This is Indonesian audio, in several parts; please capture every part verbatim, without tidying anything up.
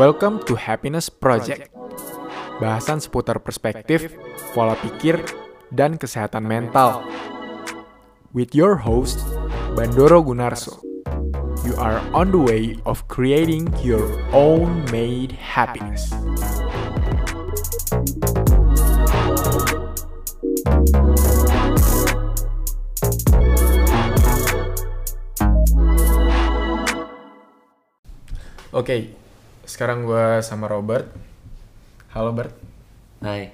Welcome to Happiness Project. Bahasan seputar perspektif, pola pikir, dan kesehatan mental. With your host, Bandoro Gunarso. You are on the way of creating your own made happiness. Oke. Okay. Sekarang gue sama Robert. Halo Bert. Hai.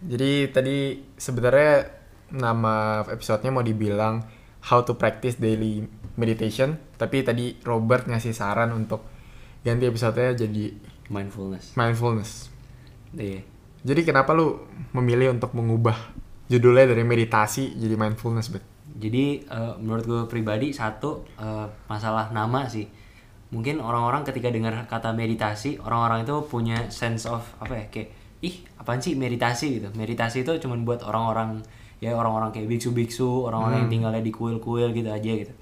Jadi tadi sebenarnya nama episodenya mau dibilang How to Practice Daily Meditation, tapi tadi Robert ngasih saran untuk ganti episodenya jadi Mindfulness. Mindfulness. Iya. Jadi kenapa lu memilih untuk mengubah judulnya dari meditasi jadi mindfulness, Bert? Jadi uh, menurut gue pribadi satu uh, masalah nama sih. Mungkin orang-orang ketika dengar kata meditasi, orang-orang itu punya sense of apa ya, kayak ih apaan sih meditasi gitu. Meditasi itu cuma buat orang-orang ya orang-orang kayak biksu-biksu, orang-orang hmm. yang tinggalnya di kuil-kuil gitu aja gitu.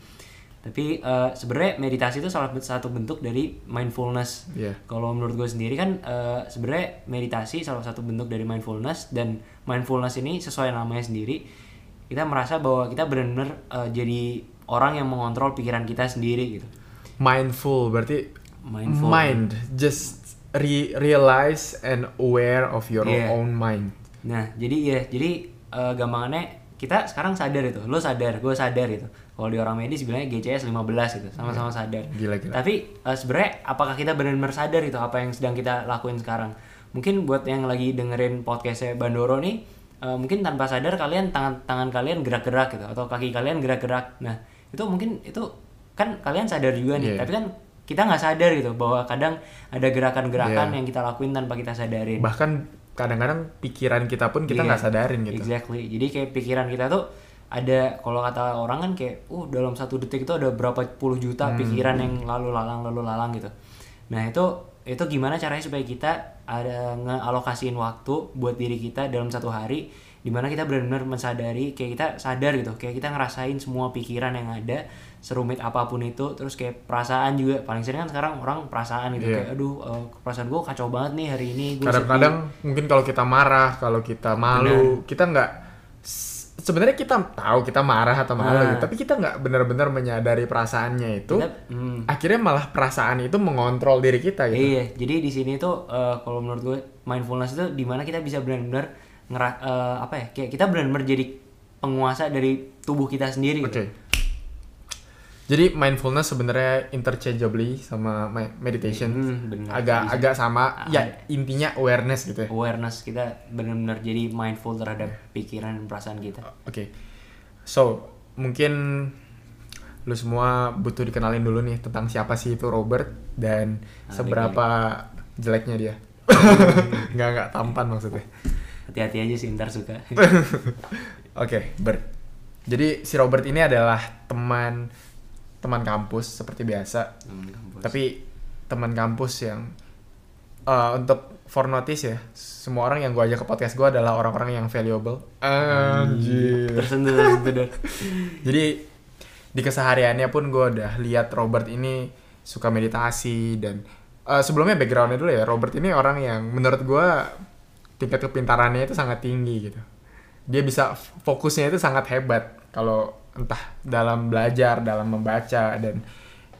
Tapi uh, sebenarnya meditasi itu salah satu bentuk dari mindfulness. Yeah. Kalau menurut gue sendiri kan uh, sebenarnya meditasi salah satu bentuk dari mindfulness, dan mindfulness ini sesuai namanya sendiri kita merasa bahwa kita benar-benar uh, jadi orang yang mengontrol pikiran kita sendiri gitu. Mindful berarti mindful. Mind just re- realize and aware of your yeah. own mind. Nah, jadi ya, jadi uh, gampangannya kita sekarang sadar itu. Lo sadar, gue sadar itu. Kalau di orang medis bilangnya G C S lima belas gitu, sama-sama yeah. sadar. Gila, gila. Tapi uh, sebenarnya apakah kita benar-benar sadar itu apa yang sedang kita lakuin sekarang? Mungkin buat yang lagi dengerin podcastnya Bandoro nih, uh, mungkin tanpa sadar kalian tangan tangan kalian gerak-gerak gitu, atau kaki kalian gerak-gerak. Nah, itu mungkin itu kan kalian sadar juga nih, yeah. tapi kan kita nggak sadar gitu bahwa kadang ada gerakan-gerakan yeah. yang kita lakuin tanpa kita sadarin. Bahkan kadang-kadang pikiran kita pun kita nggak yeah. sadarin gitu. Exactly. Jadi kayak pikiran kita tuh ada, kalau kata orang kan kayak, uh dalam satu detik itu ada berapa puluh juta hmm. pikiran yang lalu lalang lalu lalang gitu. Nah itu itu gimana caranya supaya kita ada ngealokasiin waktu buat diri kita dalam satu hari, dimana kita benar-benar mensadari, kayak kita sadar gitu, kayak kita ngerasain semua pikiran yang ada, serumit apapun itu. Terus kayak perasaan juga, paling sering kan sekarang orang perasaan gitu, yeah. kayak aduh uh, perasaan gue kacau banget nih hari ini. Gua kadang-kadang sedih. Mungkin kalau kita marah, kalau kita malu, bener. Kita nggak, sebenarnya kita tahu kita marah atau malu, nah. tapi kita nggak benar-benar menyadari perasaannya itu. Bener, hmm. Akhirnya malah perasaan itu mengontrol diri kita gitu. Iya, jadi di sini tuh uh, kalau menurut gue mindfulness itu dimana kita bisa benar-benar Ngera, uh, apa ya, kayak kita benar-benar jadi penguasa dari tubuh kita sendiri. Oke. Okay. Gitu. Jadi mindfulness sebenarnya interchangeably sama meditation, hmm, bener, agak bisa. agak sama. Ah, ya intinya awareness gitu. Ya. Awareness kita benar-benar jadi mindful terhadap yeah. pikiran dan perasaan kita. Oke. Okay. So mungkin lu semua butuh dikenalin dulu nih tentang siapa sih itu Robert dan ah, seberapa bener. jeleknya dia. Nggak nggak tampan maksudnya. Hati-hati aja sih, ntar suka. Oke, Bert. Jadi si Robert ini adalah teman teman kampus seperti biasa. Teman kampus. Tapi teman kampus yang uh, untuk for notice ya, semua orang yang gue ajak ke podcast gue adalah orang-orang yang valuable. Anjir. Tersentuh, tersentuh. Jadi di kesehariannya pun gue udah lihat Robert ini suka meditasi dan uh, sebelumnya backgroundnya dulu ya. Robert ini orang yang menurut gue tingkat kepintarannya itu sangat tinggi gitu. Dia bisa fokusnya itu sangat hebat kalau entah dalam belajar, dalam membaca, dan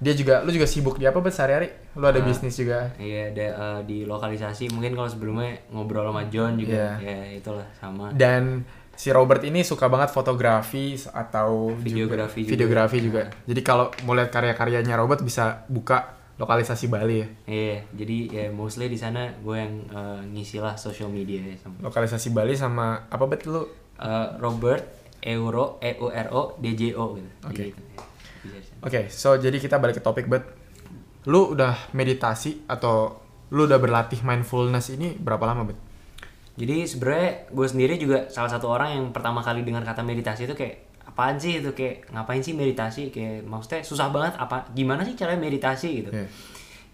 dia juga, lu juga sibuk di apa Bert sehari-hari? Lu ada uh, bisnis juga? Iya, ada uh, di lokalisasi. Mungkin kalau sebelumnya ngobrol sama John juga. Yeah. Ya itulah sama. Dan si Robert ini suka banget fotografi atau videografi juga. juga. Videografi juga. Uh. Jadi kalau mau lihat karya-karyanya Robert bisa buka lokalisasi Bali ya. Iya, jadi ya mostly di sana gue yang uh, ngisi lah social media ya. Sama. Lokalisasi Bali sama apa bet lu? Uh, Robert Euro E U R O D J O gitu. Oke. Okay. Ya, Oke, okay, so jadi kita balik ke topik bet. Lu udah meditasi atau lu udah berlatih mindfulness ini berapa lama bet? Jadi sebenarnya gue sendiri juga salah satu orang yang pertama kali dengar kata meditasi itu kayak apaan sih itu, kayak ngapain sih meditasi, kayak maksudnya susah banget, apa gimana sih caranya meditasi gitu. Yeah.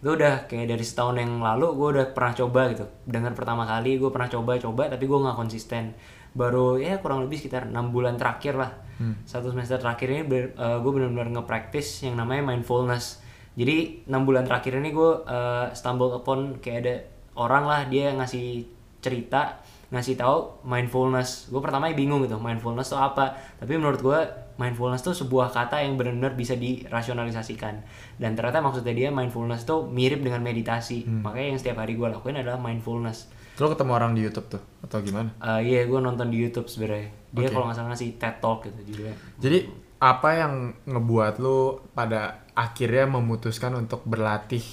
gue udah kayak dari setahun yang lalu gue udah pernah coba gitu. Dengan pertama kali gue pernah coba-coba tapi gue gak konsisten. Baru ya kurang lebih sekitar enam bulan terakhir lah, hmm. satu semester terakhir ini ber, uh, gue benar-benar nge-practice yang namanya mindfulness. Jadi enam bulan terakhir ini gue uh, stumble upon kayak ada orang lah, dia ngasih cerita, ngasih tahu mindfulness. Gue pertamanya bingung gitu, mindfulness itu apa, tapi menurut gue mindfulness itu sebuah kata yang benar-benar bisa dirasionalisasikan. Dan ternyata maksudnya dia mindfulness itu mirip dengan meditasi, hmm. makanya yang setiap hari gue lakuin adalah mindfulness. Lo ketemu orang di YouTube tuh atau gimana? Uh, iya, gue nonton di YouTube sebenarnya. Dia okay. kalau nggak salah ngasih TED Talk gitu juga. Jadi apa yang ngebuat lo pada akhirnya memutuskan untuk berlatih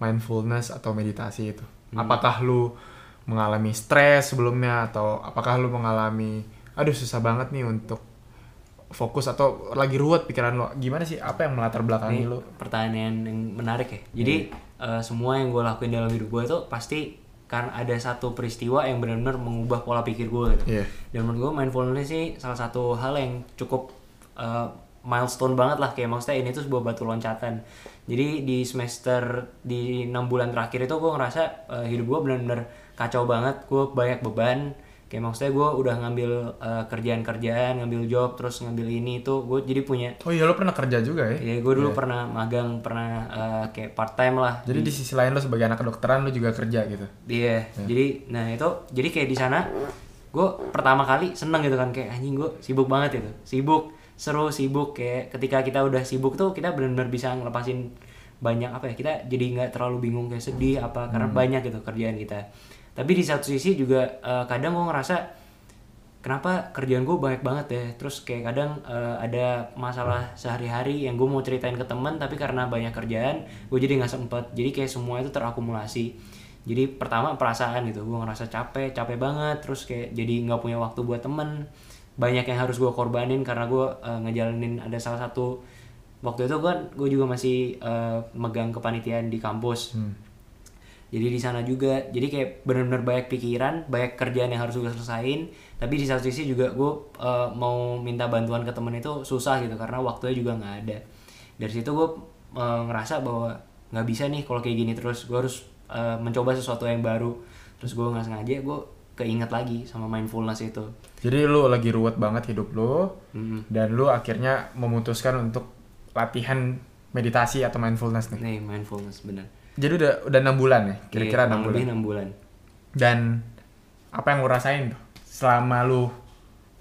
mindfulness atau meditasi itu? Hmm. Apakah lo mengalami stres sebelumnya atau apakah lo mengalami aduh susah banget nih untuk fokus atau lagi ruwet pikiran lo? Gimana sih? Apa yang melatar belakangi lo? Pertanyaan yang menarik ya. Jadi yeah. uh, semua yang gue lakuin dalam hidup gue itu pasti karena ada satu peristiwa yang benar-benar mengubah pola pikir gue gitu. Yeah. Dan menurut gue mindfulness sih salah satu hal yang cukup uh, milestone banget lah, kayak maksudnya ini tuh sebuah batu loncatan. Jadi di semester di enam bulan terakhir itu gue ngerasa uh, hidup gue benar-benar kacau banget, gue banyak beban. Kayak maksudnya gue udah ngambil uh, kerjaan-kerjaan, ngambil job, terus ngambil ini itu, gue jadi punya. Oh iya, lo pernah kerja juga ya? Iya, gue dulu yeah. pernah magang, pernah uh, kayak part time lah. Jadi di, di sisi lain lo sebagai anak kedokteran lo juga kerja gitu? Iya, yeah. yeah. jadi nah itu, jadi kayak di sana gue pertama kali seneng gitu kan, kayak anjing gue sibuk banget gitu. Sibuk, seru, sibuk, kayak ketika kita udah sibuk tuh kita benar-benar bisa ngelepasin banyak apa ya, kita jadi gak terlalu bingung kayak sedih apa, hmm. karena banyak gitu kerjaan kita. Tapi di satu sisi juga uh, kadang gue ngerasa kenapa kerjaan gue banyak banget ya. Terus kayak kadang uh, ada masalah sehari-hari yang gue mau ceritain ke temen, tapi karena banyak kerjaan gue jadi gak sempet. Jadi kayak semua itu terakumulasi. Jadi pertama perasaan gitu, gue ngerasa capek, capek banget. Terus kayak jadi gak punya waktu buat temen. Banyak yang harus gue korbanin karena gue uh, ngejalanin ada salah satu. Waktu itu kan gue juga masih uh, megang kepanitiaan di kampus, hmm. jadi di sana juga, jadi kayak benar-benar banyak pikiran, banyak kerjaan yang harus gue selesain. Tapi di satu sisi juga gue uh, mau minta bantuan ke temen itu susah gitu, karena waktunya juga nggak ada. Dari situ gue uh, ngerasa bahwa nggak bisa nih kalau kayak gini terus, gue harus uh, mencoba sesuatu yang baru. Terus gue nggak sengaja gue keinget lagi sama mindfulness itu. Jadi lu lagi ruwet banget hidup lu, mm-hmm. dan lu akhirnya memutuskan untuk latihan meditasi atau mindfulness nih? Nih mindfulness bener. Jadi udah udah enam bulan ya? Kira-kira yeah, enam bulan. Dan apa yang lu rasain selama lu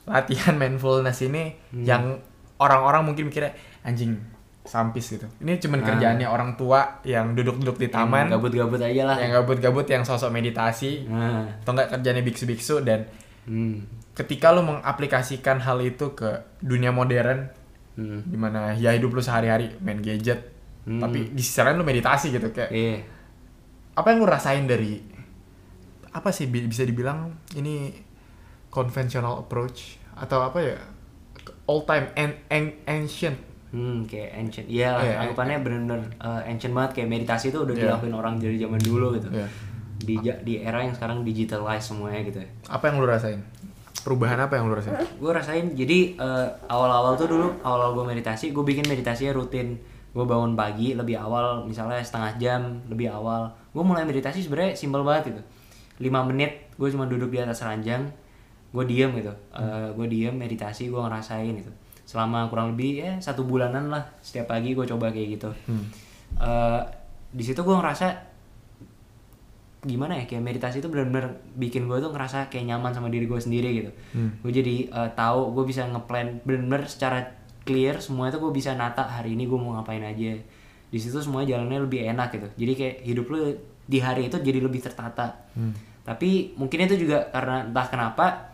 latihan mindfulness ini, hmm. yang orang-orang mungkin mikirnya anjing sampis gitu. Ini cuman kerjaannya hmm. orang tua yang duduk-duduk di taman, yang gabut-gabut aja lah. Yang gabut-gabut, yang sosok meditasi, hmm. atau enggak kerjaannya biksu-biksu. Dan hmm. ketika lu mengaplikasikan hal itu ke dunia modern, hmm. dimana ya hidup lu sehari-hari main gadget, Hmm. tapi di sisi lain lu meditasi gitu kayak yeah. apa yang lu rasain dari apa sih bisa dibilang ini conventional approach atau apa ya old time and an, ancient hmm kayak ancient ya yeah, anggapannya yeah, benar-benar uh, ancient banget, kayak meditasi itu udah yeah. dilakuin orang dari zaman dulu gitu yeah. di di era yang sekarang digitalized semuanya gitu. Apa yang lu rasain? Perubahan apa yang lu rasain? Gue rasain jadi uh, awal-awal tuh dulu awal-awal gue meditasi, gue bikin meditasinya rutin. Gue bangun pagi lebih awal, misalnya setengah jam lebih awal. Gue mulai meditasi sebenarnya simpel banget gitu. lima menit gue cuma duduk di atas ranjang, gue diem gitu. Uh, gue diem meditasi, gue ngerasain gitu. Selama kurang lebih ya satu bulanan lah, setiap pagi gue coba kayak gitu. Hmm. Uh, di situ gue ngerasa gimana ya, kayak meditasi itu benar-benar bikin gue tuh ngerasa kayak nyaman sama diri gue sendiri gitu. Hmm. Gue jadi uh, tahu gue bisa ngeplan benar-benar secara clear, semuanya tuh gue bisa nata hari ini gue mau ngapain aja. Di situ semuanya jalannya lebih enak gitu. Jadi kayak hidup lu di hari itu jadi lebih tertata. Hmm. Tapi mungkin itu juga karena entah kenapa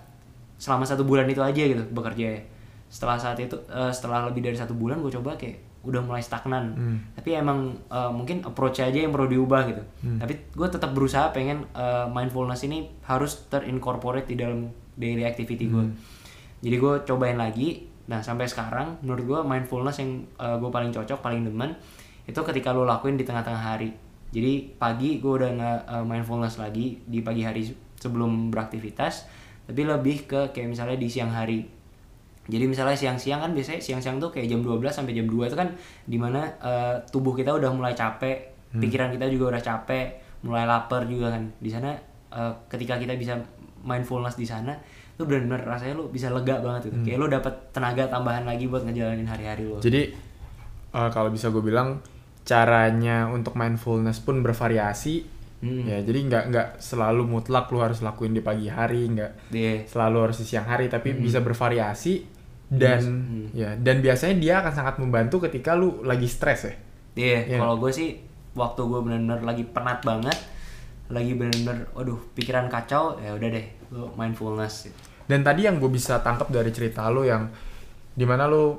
selama satu bulan itu aja gitu bekerja. Setelah saat itu, uh, setelah lebih dari satu bulan gue coba kayak udah mulai stagnan. Hmm. Tapi emang uh, mungkin approach aja yang perlu diubah gitu. Hmm. Tapi gue tetap berusaha pengen uh, mindfulness ini harus terincorporate di dalam daily activity gue. Hmm. Jadi gue cobain lagi. Nah sampai sekarang menurut gue mindfulness yang uh, gue paling cocok, paling demen itu ketika lo lakuin di tengah-tengah hari. Jadi pagi gue udah nggak uh, mindfulness lagi di pagi hari sebelum beraktivitas, tapi lebih ke kayak misalnya di siang hari. Jadi misalnya siang-siang kan biasanya siang-siang tuh kayak jam dua belas sampai jam dua itu kan dimana uh, tubuh kita udah mulai capek, hmm. pikiran kita juga udah capek, mulai lapar juga kan. Di sana uh, ketika kita bisa mindfulness di sana, itu benar-benar rasanya lu bisa lega banget gitu. Hmm. Kayak lu dapat tenaga tambahan lagi buat ngejalanin hari-hari lu. Jadi uh, kalau bisa gue bilang caranya untuk mindfulness pun bervariasi. Hmm. Ya, jadi nggak nggak selalu mutlak lu harus lakuin di pagi hari, nggak yeah. selalu harus di siang hari, tapi hmm. bisa bervariasi dan hmm. ya dan biasanya dia akan sangat membantu ketika lu lagi stres ya. Iya, yeah. yeah. Kalau gue sih waktu gue benar-benar lagi penat banget, lagi benar-benar aduh pikiran kacau, ya udah deh lu mindfulness. Dan tadi yang gue bisa tangkap dari cerita lu yang dimana lu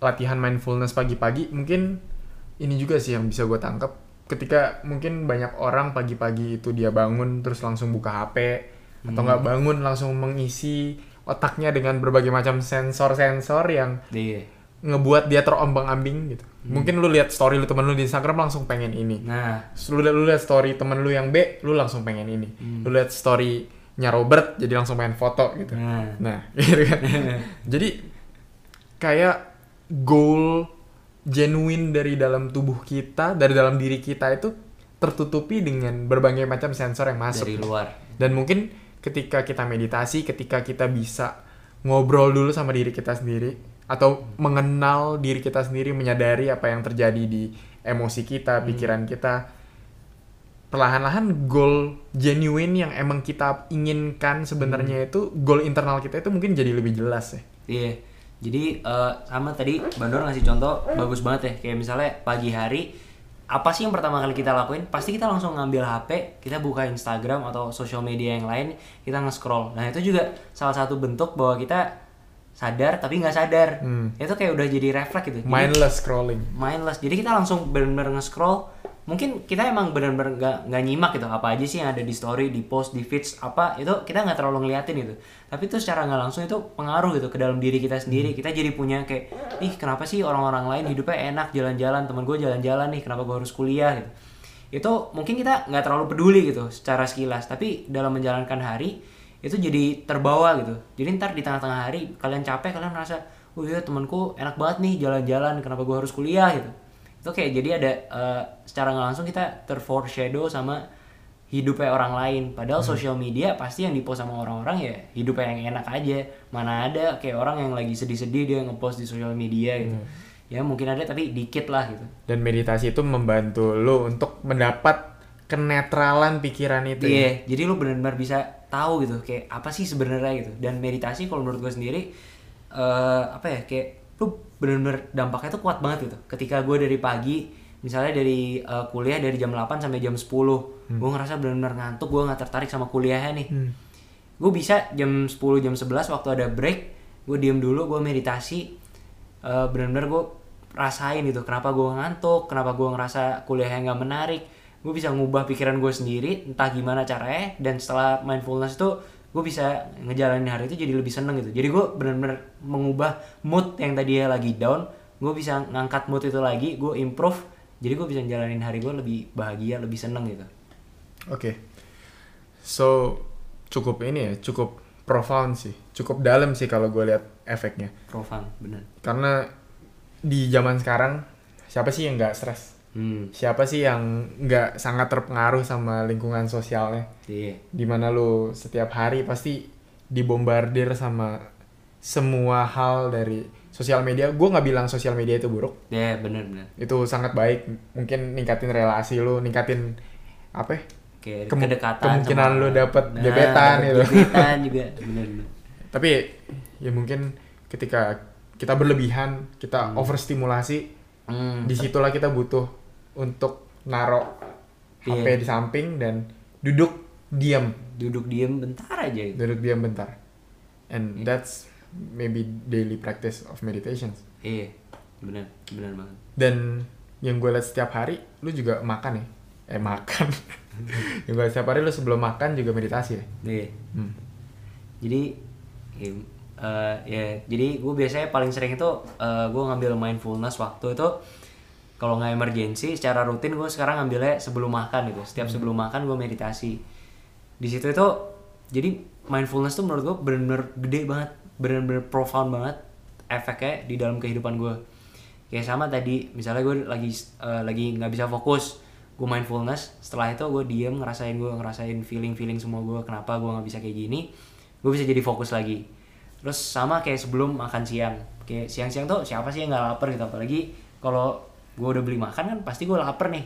latihan mindfulness pagi-pagi, mungkin ini juga sih yang bisa gue tangkap. Ketika mungkin banyak orang pagi-pagi itu dia bangun terus langsung buka H P hmm. atau nggak bangun langsung mengisi otaknya dengan berbagai macam sensor-sensor yang yeah. ngebuat dia terombang-ambing gitu. Hmm. Mungkin lu lihat story lu temen lu di Instagram langsung pengen ini. Nah, lu lihat lu lihat story temen lu yang B, lu langsung pengen ini. Hmm. Lu lihat story-nya Robert jadi langsung pengen foto gitu. Nah, nah gitu kan. Jadi kayak goal genuine dari dalam tubuh kita, dari dalam diri kita itu tertutupi dengan berbagai macam sensor yang masuk dari luar. Dan mungkin ketika kita meditasi, ketika kita bisa ngobrol dulu sama diri kita sendiri atau hmm. mengenal diri kita sendiri, menyadari apa yang terjadi di emosi kita, pikiran hmm. kita, perlahan-lahan goal genuine yang emang kita inginkan sebenarnya hmm. itu goal internal kita itu mungkin jadi lebih jelas ya. Iya. Yeah. Jadi uh, sama tadi Bandor ngasih contoh bagus banget ya. Kayak misalnya pagi hari, apa sih yang pertama kali kita lakuin? Pasti kita langsung ngambil H P, kita buka Instagram atau social media yang lain, kita nge-scroll. Nah itu juga salah satu bentuk bahwa kita sadar tapi gak sadar. hmm. Itu kayak udah jadi refleks gitu, jadi mindless scrolling. Mindless, jadi kita langsung bener-bener nge-scroll. Mungkin kita emang bener-bener gak, gak nyimak gitu, apa aja sih yang ada di story, di post, di feeds, apa, itu kita gak terlalu ngeliatin gitu. Tapi itu secara gak langsung itu pengaruh gitu ke dalam diri kita sendiri. Kita jadi punya kayak, ih kenapa sih orang-orang lain hidupnya enak, jalan-jalan, temen gue jalan-jalan nih, kenapa gue harus kuliah gitu. Itu mungkin kita gak terlalu peduli gitu secara sekilas, tapi dalam menjalankan hari, itu jadi terbawa gitu. Jadi ntar di tengah-tengah hari, kalian capek, kalian merasa, oh iya temenku enak banget nih jalan-jalan, kenapa gue harus kuliah gitu. Itu kayak jadi ada uh, secara nggak langsung kita terforeshadow sama hidupnya orang lain. Padahal hmm. social media pasti yang dipost sama orang-orang ya hidupnya yang enak aja. Mana ada kayak orang yang lagi sedih-sedih dia ngepost di social media gitu. Hmm. Ya mungkin ada tapi dikit lah gitu. Dan meditasi itu membantu lo untuk mendapat kenetralan pikiran itu. Iya, yeah, jadi lo benar-benar bisa tahu gitu kayak apa sih sebenarnya gitu. Dan meditasi kalau menurut gue sendiri uh, apa ya kayak lu bener-bener dampaknya tuh kuat banget gitu. Ketika gue dari pagi, misalnya dari uh, kuliah dari jam delapan sampai jam sepuluh, hmm. gue ngerasa bener-bener ngantuk, gue gak tertarik sama kuliahnya nih. Hmm. Gue bisa jam sepuluh, jam sebelas waktu ada break, gue diem dulu, gue meditasi, uh, bener-bener gue rasain gitu, kenapa gue ngantuk, kenapa gue ngerasa kuliahnya gak menarik. Gue bisa ngubah pikiran gue sendiri, entah gimana caranya, dan setelah mindfulness tuh, gue bisa ngejalanin hari itu jadi lebih seneng gitu. Jadi gue benar-benar mengubah mood yang tadinya lagi down, gue bisa ngangkat mood itu lagi, gue improve. Jadi gue bisa ngejalanin hari gue lebih bahagia, lebih seneng gitu. Oke, okay. So cukup ini ya, cukup profound sih, cukup dalam sih kalau gue lihat efeknya. Profound, benar. Karena di zaman sekarang siapa sih yang nggak stres? Hmm. Siapa sih yang nggak sangat terpengaruh sama lingkungan sosialnya? Yeah. Dimana lo setiap hari pasti dibombardir sama semua hal dari sosial media. Gue nggak bilang sosial media itu buruk. Ya yeah, benar-benar. Itu sangat baik. Mungkin ningkatin relasi lo, ningkatin apa? Ke- Kem- kemungkinan lo dapet nah, gebetan gitu. Gebetan juga. Benar-benar. Tapi ya mungkin ketika kita berlebihan, kita hmm. overstimulasi, hmm. disitulah kita butuh untuk naro H P yeah. di samping dan duduk diam, duduk diam bentar aja gitu. Duduk diam bentar. And yeah. that's maybe daily practice of meditations. Iya, yeah. benar, benar banget. Dan yang gue lihat setiap hari, lu juga makan ya? Eh makan. Yang gue lihat setiap hari lu sebelum makan juga meditasi ya? Iya. Yeah. Hmm. Jadi ya, uh, ya, jadi gue biasanya paling sering itu uh, gue ngambil mindfulness waktu itu. Kalau nggak emergency, secara rutin gue sekarang ngambilnya sebelum makan gitu. Setiap sebelum makan gue meditasi. Di situ itu, jadi mindfulness tuh menurut gue bener-bener gede banget, bener-bener profound banget efeknya di dalam kehidupan gue. Kayak sama tadi, misalnya gue lagi uh, lagi nggak bisa fokus, gue mindfulness. Setelah itu gue diem, ngerasain gue ngerasain feeling-feeling semua gue, kenapa gue nggak bisa kayak gini. Gue bisa jadi fokus lagi. Terus sama kayak sebelum makan siang, kayak siang-siang tuh siapa sih yang nggak lapar gitu, apalagi kalau gue udah beli makan kan pasti gue lapar nih.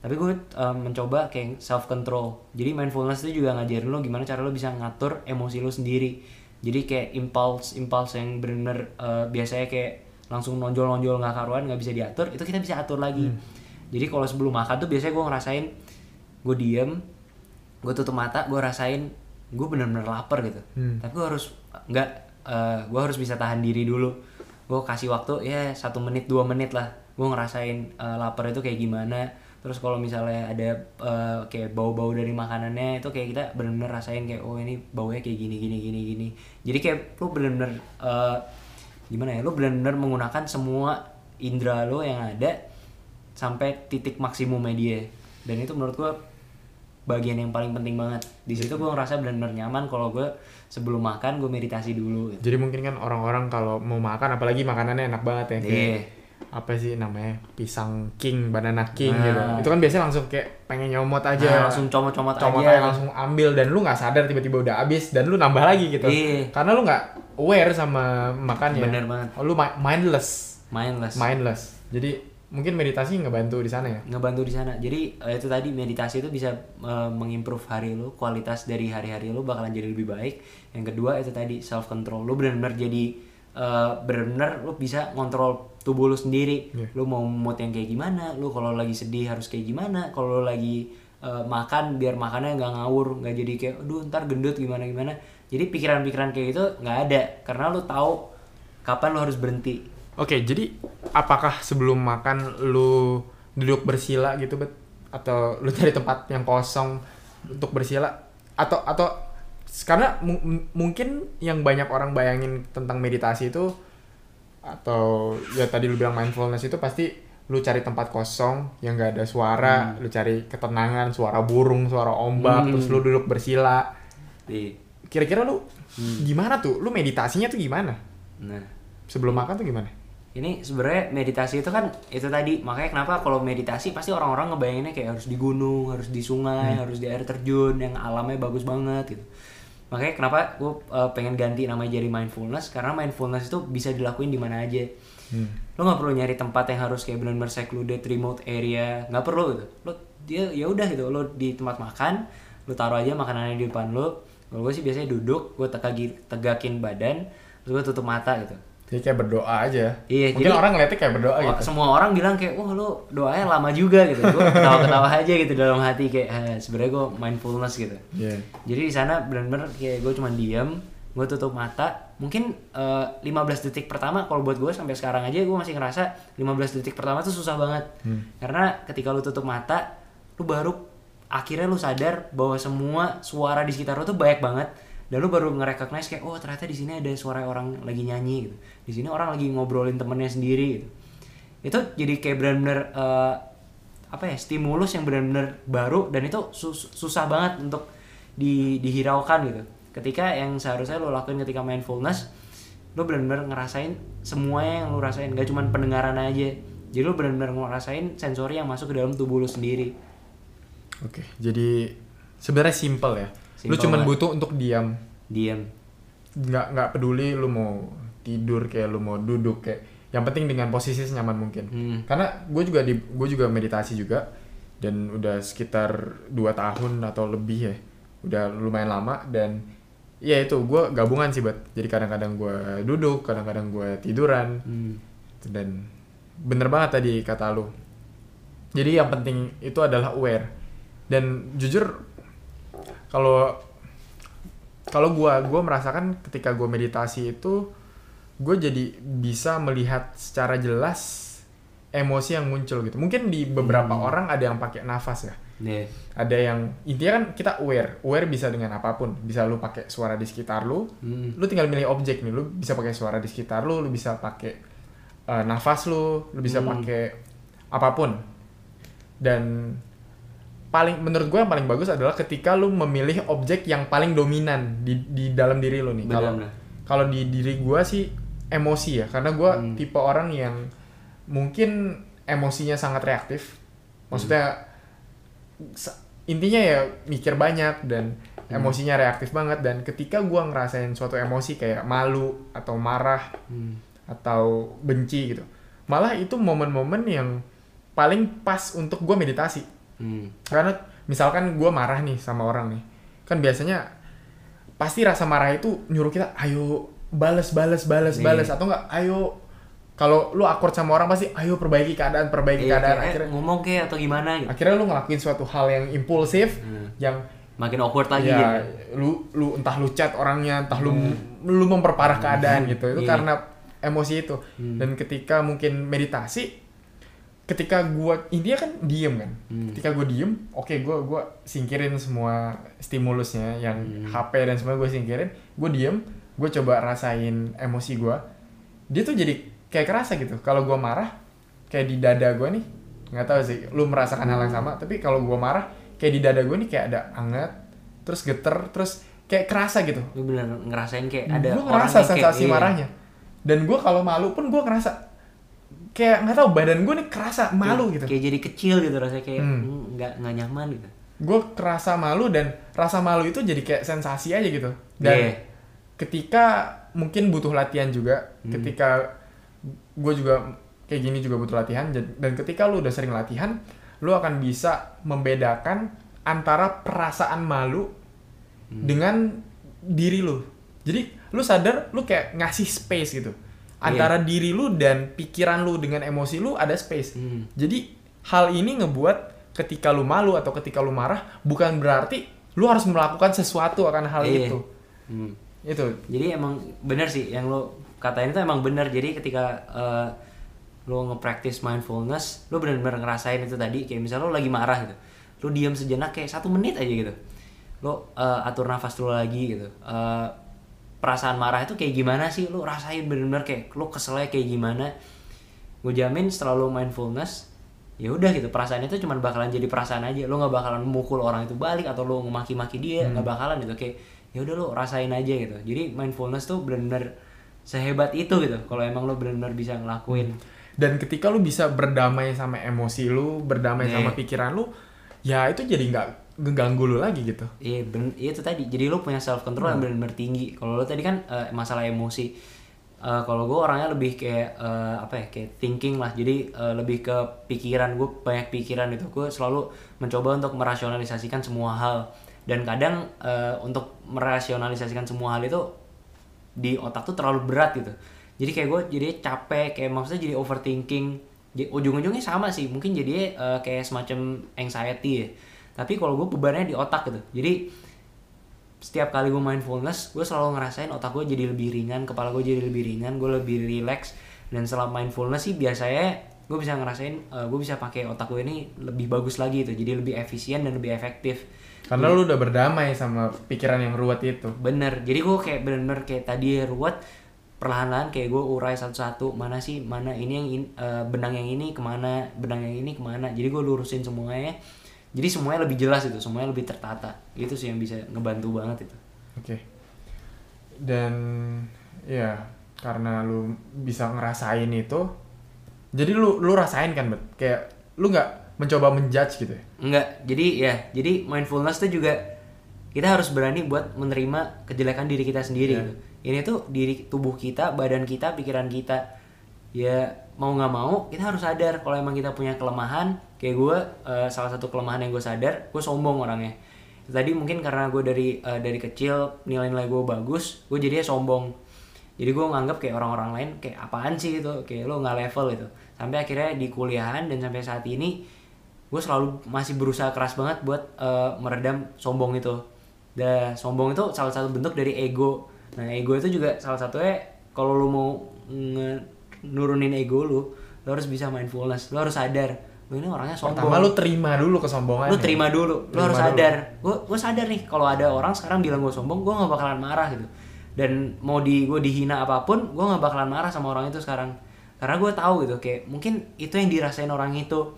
Tapi gue um, mencoba kayak self control. Jadi mindfulness itu juga ngajarin lo gimana cara lo bisa ngatur emosi lo sendiri. Jadi kayak impulse impulse yang bener-bener uh, biasanya kayak langsung nonjol-nonjol nggak karuan, nggak bisa diatur, itu kita bisa atur lagi. Hmm. Jadi kalau sebelum makan tuh biasanya gue ngerasain, gue diem, gue tutup mata, gue rasain gue bener-bener lapar gitu. Hmm. Tapi gue harus nggak, uh, gue harus bisa tahan diri dulu. Gue kasih waktu ya satu menit dua menit lah. Gue ngerasain uh, lapar itu kayak gimana. Terus kalau misalnya ada uh, kayak bau-bau dari makanannya, itu kayak kita bener-bener rasain kayak oh ini baunya kayak gini gini gini gini. Jadi kayak lu bener-bener uh, gimana ya? Lu bener-bener menggunakan semua indera lo yang ada sampai titik maksimumnya dia. Dan itu menurut gue bagian yang paling penting banget. Di situ gue ngerasa benar-benar nyaman kalau gue sebelum makan gue meditasi dulu gitu. Jadi mungkin kan orang-orang kalau mau makan, apalagi makanannya enak banget ya, kayak yeah. apa sih namanya, pisang king, banana king nah. gitu. Itu kan biasanya langsung kayak pengen nyomot aja, nah, langsung comot-comot comot aja, aja langsung ambil, dan lu nggak sadar tiba-tiba udah habis dan lu nambah lagi gitu. Yeah. Karena lu nggak aware sama makannya. Bener banget. Lu mindless. Mindless. Mindless. Jadi mungkin meditasi ngebantu di sana ya? Ngebantu di sana. Jadi itu tadi, meditasi itu bisa uh, mengimprove hari lu, kualitas dari hari-hari lu bakalan jadi lebih baik. Yang kedua itu tadi self control. Lu benar-benar jadi uh, benar-benar lu bisa ngontrol tubuh lu sendiri. Yeah. Lu mau mood yang kayak gimana? Lu kalau lagi sedih harus kayak gimana? Kalau lagi uh, makan biar makannya nggak ngawur, nggak jadi kayak aduh ntar gendut gimana gimana. Jadi pikiran-pikiran kayak gitu nggak ada, karena lu tahu kapan lu harus berhenti. Oke, jadi apakah sebelum makan lu duduk bersila gitu, bet? Atau lu cari tempat yang kosong untuk bersila? Atau atau karena m- mungkin yang banyak orang bayangin tentang meditasi itu, atau ya tadi lu bilang mindfulness itu pasti lu cari tempat kosong yang gak ada suara, hmm. lu cari ketenangan, suara burung, suara ombak, hmm. terus lu duduk bersila. Kira-kira lu hmm. gimana tuh? Lu meditasinya tuh gimana? Nah, sebelum makan tuh gimana? Ini sebenarnya meditasi itu kan itu tadi, makanya kenapa kalau meditasi pasti orang-orang ngebayanginnya kayak harus di gunung, harus di sungai, hmm. harus di air terjun yang alamnya bagus banget gitu. Makanya kenapa gue uh, pengen ganti namanya jadi mindfulness, karena mindfulness itu bisa dilakuin di mana aja. hmm. Lo nggak perlu nyari tempat yang harus kayak benar-benar secluded, remote area, nggak perlu gitu. Lo dia ya udah gitu, lo di tempat makan, lo taruh aja makanannya di depan lo. Kalau gue sih biasanya duduk, gue tegaki, tegakin badan, terus gue tutup mata gitu. Jadi kayak berdoa aja. Iya, mungkin jadi, orang ngeliatnya kayak berdoa gitu. Semua orang bilang kayak, wah lu doanya lama juga gitu. Gue ketawa-ketawa aja gitu dalam hati kayak, eh, sebenarnya gue mindfulness gitu. Yeah. Jadi di sana benar-benar kayak gue cuma diam, gue tutup mata. Mungkin uh, lima belas detik pertama, kalau buat gue sampai sekarang aja gue masih ngerasa lima belas detik pertama tuh susah banget. Hmm. Karena ketika lu tutup mata, lu baru akhirnya lu sadar bahwa semua suara di sekitar lu tuh banyak banget. Dan lu baru nge-recognize kayak, oh ternyata di sini ada suara orang lagi nyanyi gitu. Di sini orang lagi ngobrolin temennya sendiri gitu. Itu jadi kayak benar-benar uh, apa ya, stimulus yang benar-benar baru, dan itu sus- susah banget untuk di- dihiraukan gitu. Ketika yang seharusnya lu lakuin ketika mindfulness, lu benar-benar ngerasain semuanya yang lu rasain, gak cuman pendengaran aja. Jadi lu benar-benar ngerasain sensori yang masuk ke dalam tubuh lu sendiri. Oke, jadi sebenarnya simple ya. Simple, lu cuman banget. Butuh untuk diam. Diam. Nggak nggak peduli lu mau tidur kayak lu mau duduk kayak. Yang penting dengan posisi senyaman mungkin. Hmm. Karena gue juga di gue juga meditasi juga, dan udah sekitar dua tahun atau lebih ya. Udah lumayan lama, dan ya itu gue gabungan sih, buat. Jadi kadang-kadang gue duduk, kadang-kadang gue tiduran. Hmm. Dan bener banget tadi kata lu. Jadi yang penting itu adalah aware. Dan jujur Kalau kalau gue gue merasakan ketika gue meditasi itu, gue jadi bisa melihat secara jelas emosi yang muncul gitu. Mungkin di beberapa hmm. orang ada yang pakai nafas ya, yeah. ada yang intinya kan kita aware, aware bisa dengan apapun. Bisa lu pakai suara di sekitar lu, hmm. lu tinggal milih objek nih, lu bisa pakai suara di sekitar lu, lu bisa pakai uh, nafas lu, lu bisa hmm. pakai apapun. Dan paling menurut gue yang paling bagus adalah ketika lu memilih objek yang paling dominan di di dalam diri lu nih. Kalau kalau di diri gue sih emosi ya, karena gue hmm. tipe orang yang mungkin emosinya sangat reaktif. Maksudnya hmm. intinya ya mikir banyak dan hmm. emosinya reaktif banget. Dan ketika gue ngerasain suatu emosi kayak malu atau marah hmm. atau benci gitu, malah itu momen-momen yang paling pas untuk gue meditasi. hmm. Karena misalkan gue marah nih sama orang nih, kan biasanya pasti rasa marah itu nyuruh kita ayo bales, bales, bales, nih. bales atau enggak ayo. Kalau lu akur sama orang pasti ayo perbaiki keadaan, perbaiki iya, keadaan. Akhirnya ngomong ke atau gimana gitu. Akhirnya lu ngelakuin suatu hal yang impulsif hmm. yang makin awkward lagi ya, gitu. Lu lu entah lu chat orangnya, entah hmm. lu lu memperparah hmm. keadaan gitu. Itu yeah. karena emosi itu. Hmm. Dan ketika mungkin meditasi, ketika gua intinya kan diem kan. Hmm. Ketika gua diem, oke okay, gua gua singkirin semua stimulusnya yang hmm. H P dan semua gua singkirin. Gua diem, gua coba rasain emosi gua. Dia tuh jadi kayak kerasa gitu. Kalau gue marah, kayak di dada gue nih, nggak tahu sih, lu merasakan hal yang sama. Tapi kalau gue marah, kayak di dada gue nih kayak ada anget, terus geter, terus kayak kerasa gitu. Lu bener ngerasain kayak ada. Gue ngerasa sensasi kayak, marahnya. Dan gue kalau malu pun gue ngerasa kayak nggak tahu badan gue nih kerasa malu gitu. Kayak jadi kecil gitu rasanya, kayak nggak hmm. nggak nyaman gitu. Gue kerasa malu dan rasa malu itu jadi kayak sensasi aja gitu. Dan yeah. ketika mungkin butuh latihan juga, hmm. ketika gue juga kayak gini juga butuh latihan. Dan ketika lu udah sering latihan, lu akan bisa membedakan antara perasaan malu hmm. dengan diri lu. Jadi lu sadar lu kayak ngasih space gitu antara yeah. diri lu dan pikiran lu dengan emosi lu, ada space. hmm. Jadi hal ini ngebuat ketika lu malu atau ketika lu marah, bukan berarti lu harus melakukan sesuatu akan hal yeah. itu. hmm. Itu jadi emang bener sih yang lu katain itu, emang bener. Jadi ketika uh, lo nge-practice mindfulness, lo bener-bener ngerasain itu tadi. Kayak misalnya lo lagi marah gitu, lo diam sejenak kayak satu menit aja gitu, lo uh, atur nafas dulu lagi gitu. Uh, perasaan marah itu kayak gimana sih, lo rasain bener-bener kayak lo keselnya kayak gimana. Gue jamin setelah lo mindfulness, ya udah gitu, perasaan itu cuma bakalan jadi perasaan aja. Lo nggak bakalan memukul orang itu balik atau lo ngemaki-maki dia, nggak hmm. bakalan gitu. Kayak ya udah lo rasain aja gitu. Jadi mindfulness tuh bener-bener sehebat itu gitu, kalau emang lo benar-benar bisa ngelakuin. Dan ketika lo bisa berdamai sama emosi lo, berdamai yeah. sama pikiran lo, ya itu jadi nggak ngeganggu lo lagi gitu. Iya, yeah, ben- itu tadi. Jadi lo punya self control hmm. yang benar-benar tinggi. Kalau lo tadi kan uh, masalah emosi. Uh, kalau gue orangnya lebih kayak uh, apa ya, kayak thinking lah. Jadi uh, lebih ke pikiran, gue banyak pikiran itu. Gue selalu mencoba untuk merasionalisasikan semua hal. Dan kadang uh, untuk merasionalisasikan semua hal itu di otak tuh terlalu berat gitu. Jadi kayak gue jadi capek, kayak maksudnya jadi overthinking. Jadi ujung-ujungnya sama sih, mungkin jadi uh, kayak semacam anxiety ya. Tapi kalau gue bebannya di otak gitu. Jadi setiap kali gue mindfulness, gue selalu ngerasain otak gue jadi lebih ringan, kepala gue jadi lebih ringan, gue lebih relax. Dan setelah mindfulness sih biasanya gue bisa ngerasain uh, gue bisa pakai otak gue ini lebih bagus lagi gitu. Jadi lebih efisien dan lebih efektif. Karena hmm. lu udah berdamai sama pikiran yang ruwet itu. Bener, jadi gue kayak bener-bener kayak tadi ya, ruwet perlahan-lahan kayak gue urai satu-satu. Mana sih, mana ini yang in, uh, benang yang ini kemana, benang yang ini kemana. Jadi gue lurusin semuanya. Jadi semuanya lebih jelas itu, semuanya lebih tertata. Itu sih yang bisa ngebantu banget itu. Oke okay. Dan ya karena lu bisa ngerasain itu, jadi lu, lu rasain kan, Bet? Kayak lu gak mencoba menjudge gitu ya? Enggak, jadi ya, jadi mindfulness tuh juga kita harus berani buat menerima kejelekan diri kita sendiri. Yeah. Gitu. Ini tuh diri, tubuh kita, badan kita, pikiran kita. Ya mau gak mau kita harus sadar kalau emang kita punya kelemahan. Kayak gue, uh, salah satu kelemahan yang gue sadar, gue sombong orangnya. Tadi mungkin karena gue dari uh, dari kecil nilai-nilai gue bagus, gue jadinya sombong. Jadi gue nganggap kayak orang-orang lain kayak apaan sih gitu, kayak lo gak level gitu. Sampai akhirnya di kuliahan dan sampai saat ini gue selalu masih berusaha keras banget buat uh, meredam sombong itu. Dah, sombong itu salah satu bentuk dari ego. Nah, ego itu juga salah satunya. Kalau lu mau nge- nurunin ego lu, lu harus bisa mindfulness. Lu harus sadar, lu ini orangnya sombong. Pertama lu terima dulu kesombongan. Lu terima dulu, lu terima harus sadar. Gue gue sadar nih kalau ada orang sekarang bilang gue sombong, gue nggak bakalan marah gitu. Dan mau di gue dihina apapun, gue nggak bakalan marah sama orang itu sekarang. Karena gue tahu gitu, kayak mungkin itu yang dirasain orang itu.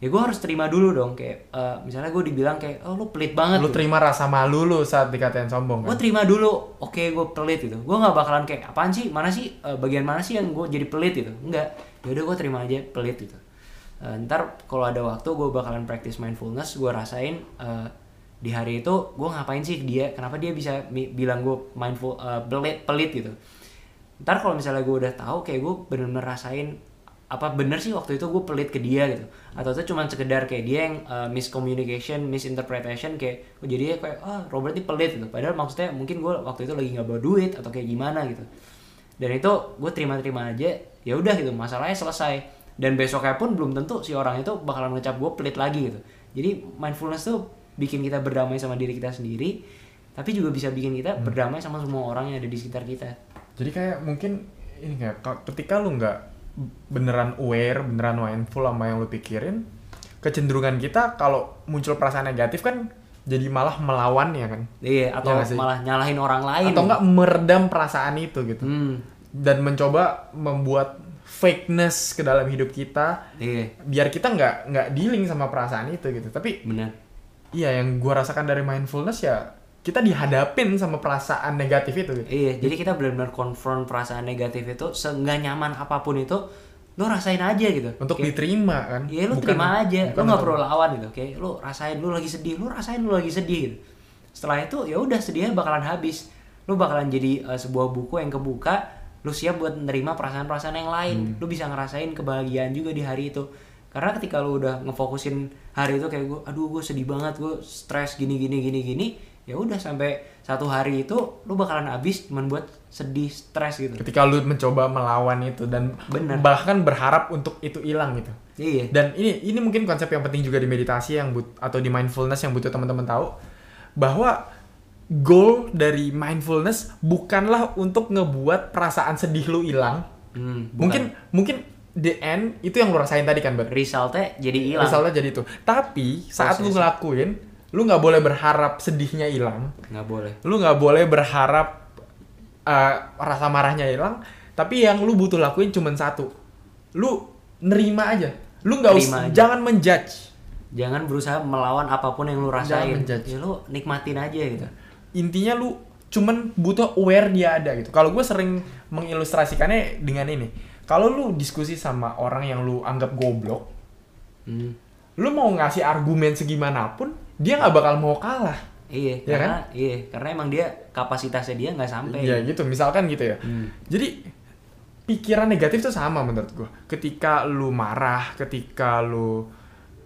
Ya gue harus terima dulu dong, kayak uh, misalnya gue dibilang kayak oh lu pelit banget. Lu gitu. Terima rasa malu lu saat dikatain sombong kan? Gue terima dulu, oke okay, gue pelit gitu. Gue gak bakalan kayak apaan sih, mana sih, uh, bagian mana sih yang gue jadi pelit gitu. Enggak, yaudah gue terima aja pelit gitu. Uh, ntar kalau ada waktu gue bakalan practice mindfulness, gue rasain uh, di hari itu gue ngapain sih dia, kenapa dia bisa mi- bilang gue mindful uh, pelit pelit gitu. Ntar kalau misalnya gue udah tahu, kayak gue bener-bener rasain apa bener sih waktu itu gue pelit ke dia gitu, atau itu cuma sekedar kayak dia yang uh, miscommunication, misinterpretation, kayak oh, jadi kayak ah oh, Robert ini pelit gitu, padahal maksudnya mungkin gue waktu itu lagi nggak bawa duit atau kayak gimana gitu. Dan itu gue terima-terima aja, ya udah gitu, masalahnya selesai. Dan besoknya pun belum tentu si orang itu bakalan ngecap gue pelit lagi gitu. Jadi mindfulness tuh bikin kita berdamai sama diri kita sendiri, tapi juga bisa bikin kita hmm. berdamai sama semua orang yang ada di sekitar kita. Jadi kayak mungkin ini kayak ketika lu nggak beneran aware, beneran mindful sama yang lu pikirin, kecenderungan kita kalau muncul perasaan negatif kan jadi malah melawan ya kan? Iya, atau ya malah nyalahin orang lain. Atau nggak meredam perasaan itu gitu. Hmm. Dan mencoba membuat fakeness ke dalam hidup kita, iya. Biar kita nggak nggak dealing sama perasaan itu gitu. Tapi benar, iya yang gue rasakan dari mindfulness ya kita dihadapin sama perasaan negatif itu. Gitu. Iya, jadi kita benar-benar confront perasaan negatif itu, seenggak nyaman apapun itu, lo rasain aja gitu. Untuk kayak, diterima kan? Iya, lo bukan, terima aja, lo nggak perlu lawan gitu. Kayak lo rasain, lo lagi sedih, lo rasain lo lagi sedih. Gitu. Setelah itu ya udah sedihnya bakalan habis, lo bakalan jadi uh, sebuah buku yang kebuka. Lu siap buat menerima perasaan-perasaan yang lain. hmm. Lu bisa ngerasain kebahagiaan juga di hari itu, karena ketika lu udah ngefokusin hari itu kayak gue, aduh gue sedih banget, gue stres gini gini gini gini, ya udah sampai satu hari itu lu bakalan abis cuman buat sedih, stres gitu. Ketika lu mencoba melawan itu dan bener, bahkan berharap untuk itu hilang gitu. Iya. Dan ini ini mungkin konsep yang penting juga di meditasi yang but atau di mindfulness yang butuh teman-teman tahu, bahwa goal dari mindfulness bukanlah untuk ngebuat perasaan sedih lu hilang. Hmm, mungkin mungkin the end itu yang lu rasain tadi kan, Bud. Resultnya jadi hilang. Resultnya jadi itu. Tapi saat lu ngelakuin, lu nggak boleh berharap sedihnya hilang. Nggak boleh. Lu nggak boleh berharap uh, rasa marahnya hilang. Tapi yang lu butuh lakuin cuma satu. Lu nerima aja. Lu nggak usah. Jangan menjudge. Jangan berusaha melawan apapun yang lu rasain. Jangan menjudge. Ya, lu nikmatin aja gitu. Intinya lu cuman butuh aware dia ada gitu. Kalau gue sering mengilustrasikannya dengan ini. Kalau lu diskusi sama orang yang lu anggap goblok, hmm. lu mau ngasih argumen segimanapun, dia nggak bakal mau kalah. Iya, ya karena kan? Iya, karena emang dia kapasitasnya dia nggak sampai. Iya gitu, misalkan gitu ya. Hmm. Jadi pikiran negatif tuh sama menurut gue. Ketika lu marah, ketika lu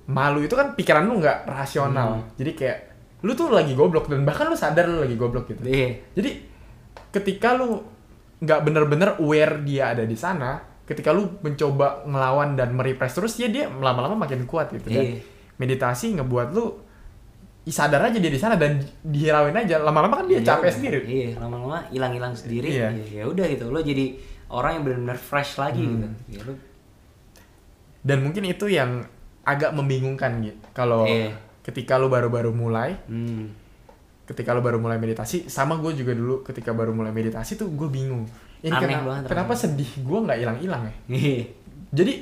malu itu kan pikiran lu nggak rasional. Hmm. Jadi kayak lu tuh lagi goblok dan bahkan lu sadar lu lagi goblok gitu. Yeah. Jadi ketika lu nggak bener-bener aware dia ada di sana, ketika lu mencoba ngelawan dan merepress terus, ya dia lama-lama makin kuat gitu. Yeah. Dan meditasi ngebuat lu sadar aja dia di sana dan dihirauin aja. Lama-lama kan dia yeah, capek yeah, sendiri. Iya, yeah, lama-lama hilang-hilang sendiri. Yeah. Ya udah gitu, lu jadi orang yang bener-bener fresh lagi hmm. gitu. Ya, lu... Dan mungkin itu yang agak membingungkan gitu kalau yeah. ketika lu baru-baru mulai, hmm. ketika lu baru mulai meditasi, sama gue juga dulu ketika baru mulai meditasi tuh gue bingung. Ini Aneh kenapa, banget, kenapa sedih gue nggak hilang-hilang ya? Jadi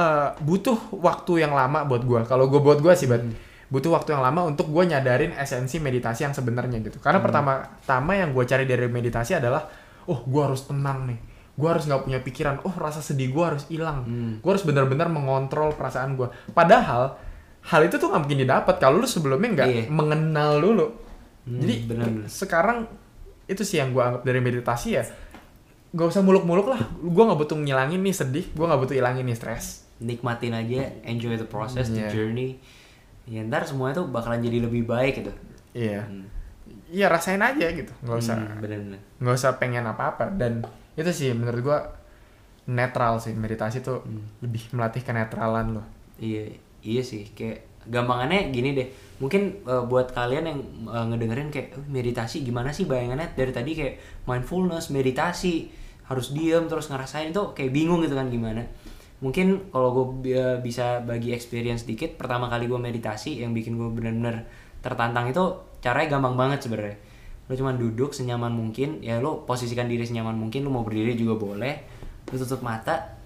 uh, butuh waktu yang lama buat gue. Kalau gue buat gue sih, hmm. butuh waktu yang lama untuk gue nyadarin esensi meditasi yang sebenarnya gitu. Karena hmm. pertama-tama yang gue cari dari meditasi adalah, oh gue harus tenang nih. Gue harus nggak punya pikiran. Oh rasa sedih gue harus hilang. Hmm. Gue harus benar-benar mengontrol perasaan gue. Padahal hal itu tuh nggak mungkin didapat kalau lu sebelumnya nggak iya. mengenal dulu. Hmm, Jadi bener-bener. Sekarang itu sih yang gue anggap dari meditasi ya. Gak usah muluk-muluk lah. Gue nggak butuh ngilangin nih sedih. Gue nggak butuh ngilangin nih stres. Nikmatin aja, enjoy the process, yeah. the journey. Ya ntar semuanya tuh bakalan jadi lebih baik gitu. Iya. Yeah. Iya hmm. rasain aja gitu. Gak usah. Hmm, bener-bener. Gak usah pengen apa-apa. Dan itu sih menurut gue netral sih meditasi tuh hmm. lebih melatih kenetralan lo. Iya. Yeah. Iya sih, kayak gampangannya gini deh. Mungkin uh, buat kalian yang uh, ngedengerin kayak oh, meditasi gimana sih bayangannya dari tadi, kayak mindfulness, meditasi harus diem terus ngerasain itu kayak bingung gitu kan gimana. Mungkin kalau gue uh, bisa bagi experience dikit, pertama kali gue meditasi yang bikin gue benar-benar tertantang itu caranya gampang banget sebenarnya. Lo cuma duduk senyaman mungkin, ya lo posisikan diri senyaman mungkin, lo mau berdiri juga boleh, lo tutup mata.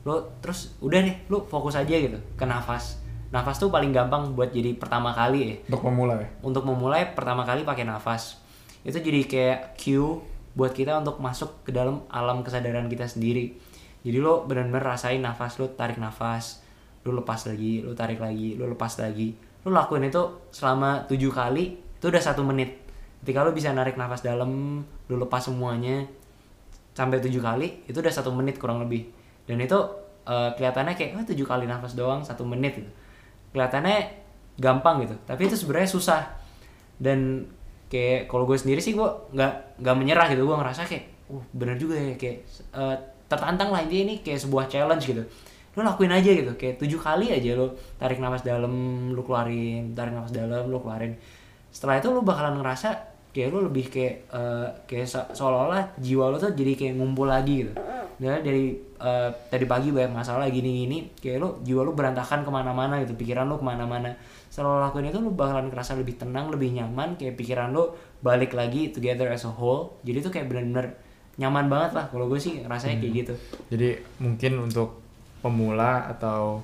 Lo terus udah deh lo fokus aja gitu ke nafas. Nafas tuh paling gampang buat jadi pertama kali ya. Untuk memulai. Untuk memulai pertama kali pakai nafas. Itu jadi kayak cue buat kita untuk masuk ke dalam alam kesadaran kita sendiri. Jadi lo benar-benar rasain nafas lo, tarik nafas, lu lepas lagi, lu tarik lagi, lu lepas lagi. Lu lakuin itu selama tujuh kali, itu udah satu menit. Ketika lu bisa narik nafas dalam, lu lepas semuanya sampai tujuh kali, itu udah satu menit kurang lebih. Dan itu uh, kelihatannya kayak oh, tujuh kali nafas doang satu menit gitu. Kelihatannya gampang gitu, tapi itu sebenarnya susah. Dan kayak kalau gue sendiri sih gue nggak nggak menyerah gitu, gue ngerasa kayak uh bener juga ya, kayak uh, tertantang lah intinya, ini kayak sebuah challenge gitu. Lo lakuin aja gitu, kayak tujuh kali aja lo tarik nafas dalam, lo keluarin, tarik nafas dalam, lo keluarin. Setelah itu lo bakalan ngerasa kayak lo lebih kayak uh, kayak se- seolah-olah jiwa lo tuh jadi kayak ngumpul lagi gitu. Dan dari uh, tadi pagi banyak masalah gini-gini, kayak lo jiwa lo berantakan kemana-mana gitu, pikiran lo kemana-mana. Setelah lo lakuin itu lo bakalan ngerasa lebih tenang, lebih nyaman, kayak pikiran lo balik lagi together as a whole. Jadi tuh kayak benar-benar nyaman banget lah, kalau gue sih rasanya hmm. kayak gitu. Jadi mungkin untuk pemula atau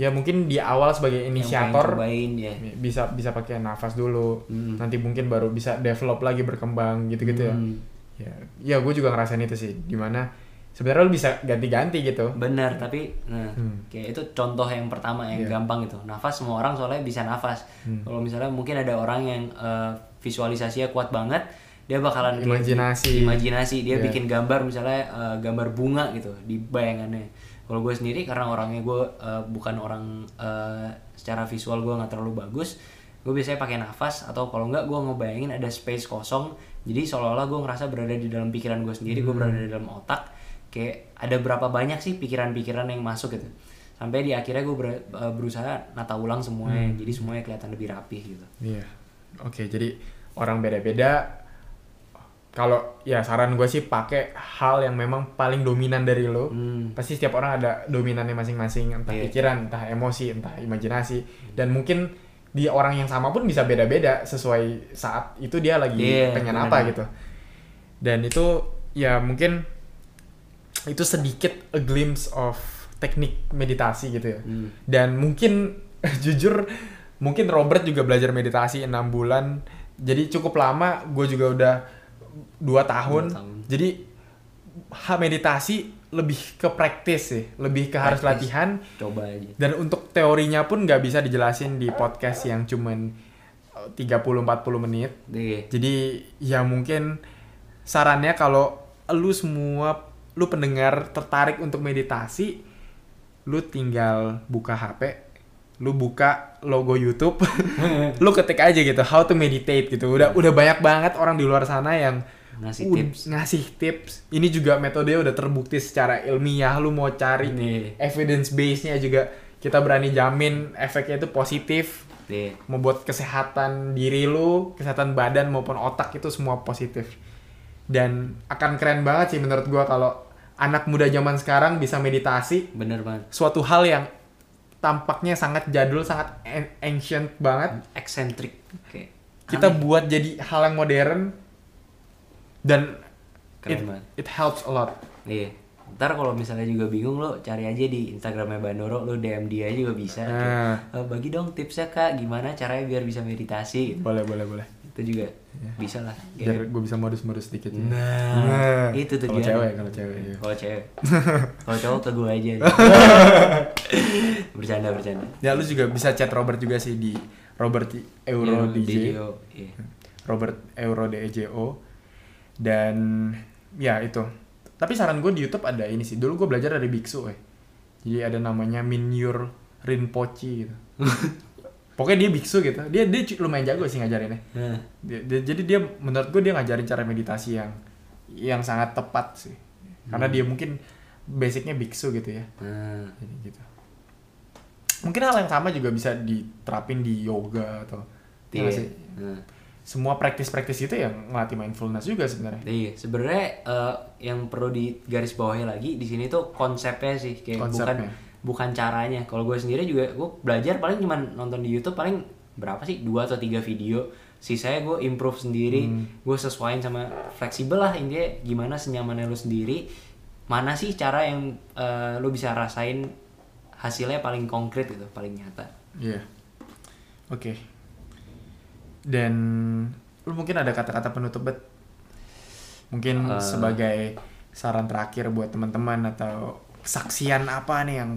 ya mungkin di awal sebagai inisiator cobain, ya. bisa bisa pakai nafas dulu, hmm. nanti mungkin baru bisa develop lagi, berkembang gitu-gitu hmm. ya. Ya, ya gue juga ngerasain itu sih, dimana sebenarnya lo bisa ganti-ganti gitu. Bener, tapi nah, hmm. kayak itu contoh yang pertama yang yeah. gampang gitu. Nafas semua orang soalnya bisa nafas. Hmm. Kalau misalnya mungkin ada orang yang uh, visualisasinya kuat banget, dia bakalan imajinasi, imajinasi dia yeah. bikin gambar misalnya uh, gambar bunga gitu di bayangannya. Kalau gue sendiri karena orangnya gue uh, bukan orang uh, secara visual gue nggak terlalu bagus, gue biasanya pakai nafas atau kalau nggak gue ngebayangin ada space kosong, jadi seolah-olah gue ngerasa berada di dalam pikiran gue sendiri, hmm. gue berada di dalam otak, kayak ada berapa banyak sih pikiran-pikiran yang masuk gitu, sampai di akhirnya gue ber- berusaha nata ulang semuanya, hmm. jadi semuanya kelihatan lebih rapih gitu. Iya, yeah. oke okay, jadi orang beda-beda. Kalau ya saran gue sih pakai hal yang memang paling dominan dari lo. Hmm. Pasti setiap orang ada dominannya masing-masing, entah yeah. pikiran, entah emosi, entah imajinasi. Hmm. Dan mungkin di orang yang sama pun bisa beda-beda sesuai saat itu dia lagi yeah, pengen bener. Apa gitu. Dan itu ya mungkin itu sedikit a glimpse of teknik meditasi gitu ya. Hmm. Dan mungkin jujur mungkin Robert juga belajar meditasi enam bulan. Jadi cukup lama, gue juga udah dua tahun, tahun. Jadi meditasi lebih ke praktis sih, lebih ke harus praktis. Latihan. Coba aja. Dan untuk teorinya pun nggak bisa dijelasin di podcast yang cuman tiga puluh sampai empat puluh menit. Dih. Jadi ya mungkin sarannya kalau lu semua, lu pendengar tertarik untuk meditasi, lu tinggal buka H P, lu buka logo YouTube, lu ketik aja gitu how to meditate gitu. Udah udah banyak banget orang di luar sana yang ngasih u- tips. Ngasih tips. Ini juga metode udah terbukti secara ilmiah. Lu mau cari nih evidence base-nya juga kita berani jamin efeknya itu positif. Nih. Membuat kesehatan diri lu, kesehatan badan maupun otak itu semua positif. Dan akan keren banget sih menurut gua kalau anak muda zaman sekarang bisa meditasi. Bener banget. Suatu hal yang tampaknya sangat jadul, sangat ancient banget, eksentrik. Okay. Kita Aneh. Buat jadi hal yang modern dan it, it helps a lot. Iya. Ntar kalau misalnya juga bingung lo cari aja di Instagramnya Bandoro, lo D M dia juga bisa. Nah. Kayak, bagi dong tipsnya kak, gimana caranya biar bisa meditasi? Gitu. Boleh, boleh, boleh. Itu juga ya. Bisa lah. Biar gue bisa modus-modus sedikit. Ya. Nah. nah, itu tuh dia. Kalau cewek, kalau cewek. Kalau cewek. Kalau cowok ke gue aja. bercanda, bercanda. Ya lu juga bisa chat Robert juga sih di Robert Euro D J O. Iya. Robert Euro D J O. Dan ya itu. Tapi saran gue di YouTube ada ini sih. Dulu gue belajar dari biksu, eh. Jadi ada namanya Mingyur Rinpoche gitu. Pokoknya dia biksu gitu. Dia dia lumayan jago sih ngajarinnya. Hmm. Dia, dia, jadi dia menurut gue dia ngajarin cara meditasi yang yang sangat tepat sih. Karena hmm. dia mungkin basicnya biksu gitu ya. Hmm. Jadi gitu. Mungkin hal yang sama juga bisa diterapin di yoga atau yeah. sih. Hmm. Semua praktis-praktis itu yang ngelatih mindfulness juga sebenarnya. Iya, sebenarnya uh, yang perlu digarisbawahi lagi di sini tuh konsepnya sih, kayak konsepnya. bukan bukan caranya. Kalau gue sendiri juga gue belajar paling cuma nonton di YouTube paling berapa sih dua atau tiga video. Sisanya gue improve sendiri, hmm. gue sesuaiin sama fleksibel lah intinya gimana senyamannya lo sendiri. Mana sih cara yang uh, lo bisa rasain hasilnya paling konkret gitu, paling nyata. Iya. Yeah. Oke. Okay. Dan lu mungkin ada kata-kata penutup bet mungkin uh, sebagai saran terakhir buat teman-teman atau kesaksian apa nih yang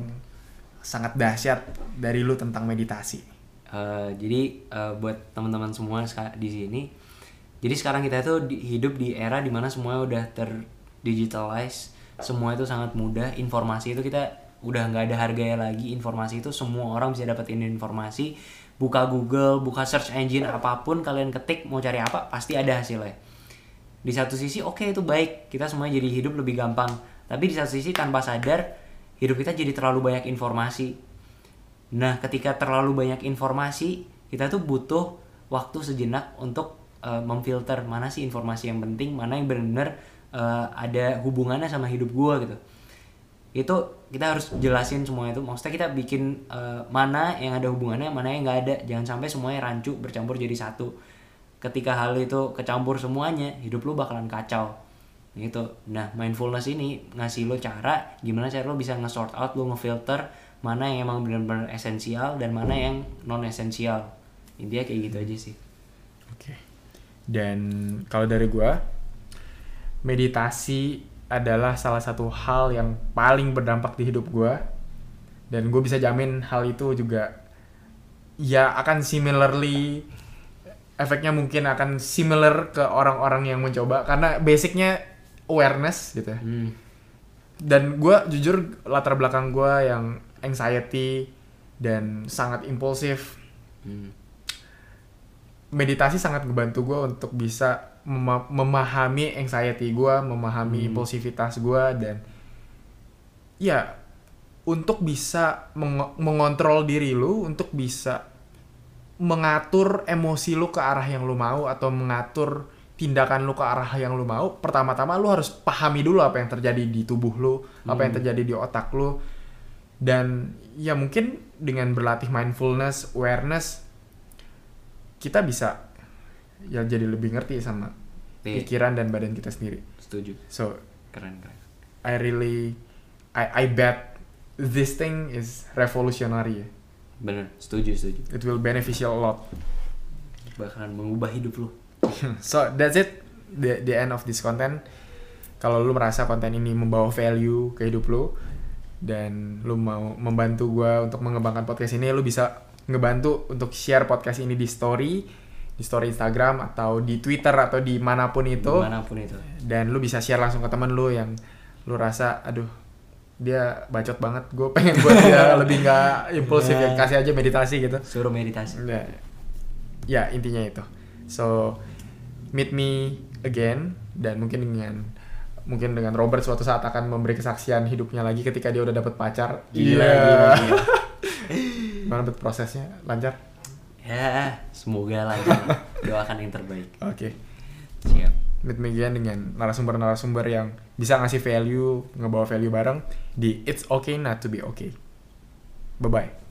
sangat dahsyat dari lu tentang meditasi. Uh, jadi uh, buat teman-teman semua di sini, jadi sekarang kita itu hidup di era dimana semuanya udah terdigitalize, semua itu sangat mudah, informasi itu kita udah nggak ada harganya lagi. Informasi itu semua orang bisa dapetin informasi. Buka Google, buka search engine apapun kalian ketik mau cari apa pasti ada hasilnya. Di satu sisi oke okay, itu baik, kita semua jadi hidup lebih gampang. Tapi di satu sisi tanpa sadar hidup kita jadi terlalu banyak informasi. Nah ketika terlalu banyak informasi, kita tuh butuh waktu sejenak untuk uh, memfilter mana sih informasi yang penting, mana yang benar-benar uh, ada hubungannya sama hidup gua gitu. Itu kita harus jelasin semua itu, maksudnya kita bikin uh, mana yang ada hubungannya, mana yang nggak ada. Jangan sampai semuanya rancu bercampur jadi satu. Ketika hal itu kecampur semuanya, hidup lu bakalan kacau gitu. Nah mindfulness ini ngasih lu cara gimana cara lu bisa nge-sort out, lu ngefilter mana yang emang benar-benar esensial dan mana yang non esensial. Intinya kayak gitu aja sih. Oke. Dan kalau dari gua, meditasi adalah salah satu hal yang paling berdampak di hidup gue. Dan gue bisa jamin hal itu juga ya akan similarly, efeknya mungkin akan similar ke orang-orang yang mencoba. Karena basicnya awareness gitu ya. Hmm. Dan gue jujur latar belakang gue yang anxiety dan sangat impulsif. Hmm. Meditasi sangat ngebantu gue untuk bisa memahami anxiety gue, memahami hmm. impulsivitas gue, dan ya untuk bisa meng- mengontrol diri lu, untuk bisa mengatur emosi lu ke arah yang lu mau atau mengatur tindakan lu ke arah yang lu mau. Pertama-tama lu harus pahami dulu apa yang terjadi di tubuh lu, hmm. apa yang terjadi di otak lu. Dan ya mungkin dengan berlatih mindfulness, awareness, kita bisa ya jadi lebih ngerti sama yeah. pikiran dan badan kita sendiri. Setuju. So keren keren. I really, I I bet this thing is revolutionary ya. Bener, setuju setuju. It will beneficial a lot. Bakalan mengubah hidup lo. So that's it, the the end of this content. Kalau lo merasa konten ini membawa value ke hidup lo dan lo mau membantu gue untuk mengembangkan podcast ini, lo bisa ngebantu untuk share podcast ini di story. Di story Instagram atau di Twitter atau di manapun itu. Dimanapun itu. Dan lu bisa share langsung ke teman lu yang lu rasa aduh dia bacot banget, gue pengen buat dia lebih nggak impulsif ya. Ya kasih aja meditasi gitu. Suruh meditasi. Ya, ya intinya itu. So meet me again, dan mungkin dengan mungkin dengan Robert suatu saat akan memberi kesaksian hidupnya lagi ketika dia udah dapet pacar. Gila. Yeah. Gila. Gimana buat prosesnya, lancar? Ya, semoga lah. Doakan yang terbaik. Oke. Okay. Siap. Meet me again dengan narasumber-narasumber yang bisa ngasih value, ngebawa value bareng di It's Okay Not To Be Okay. Bye-bye.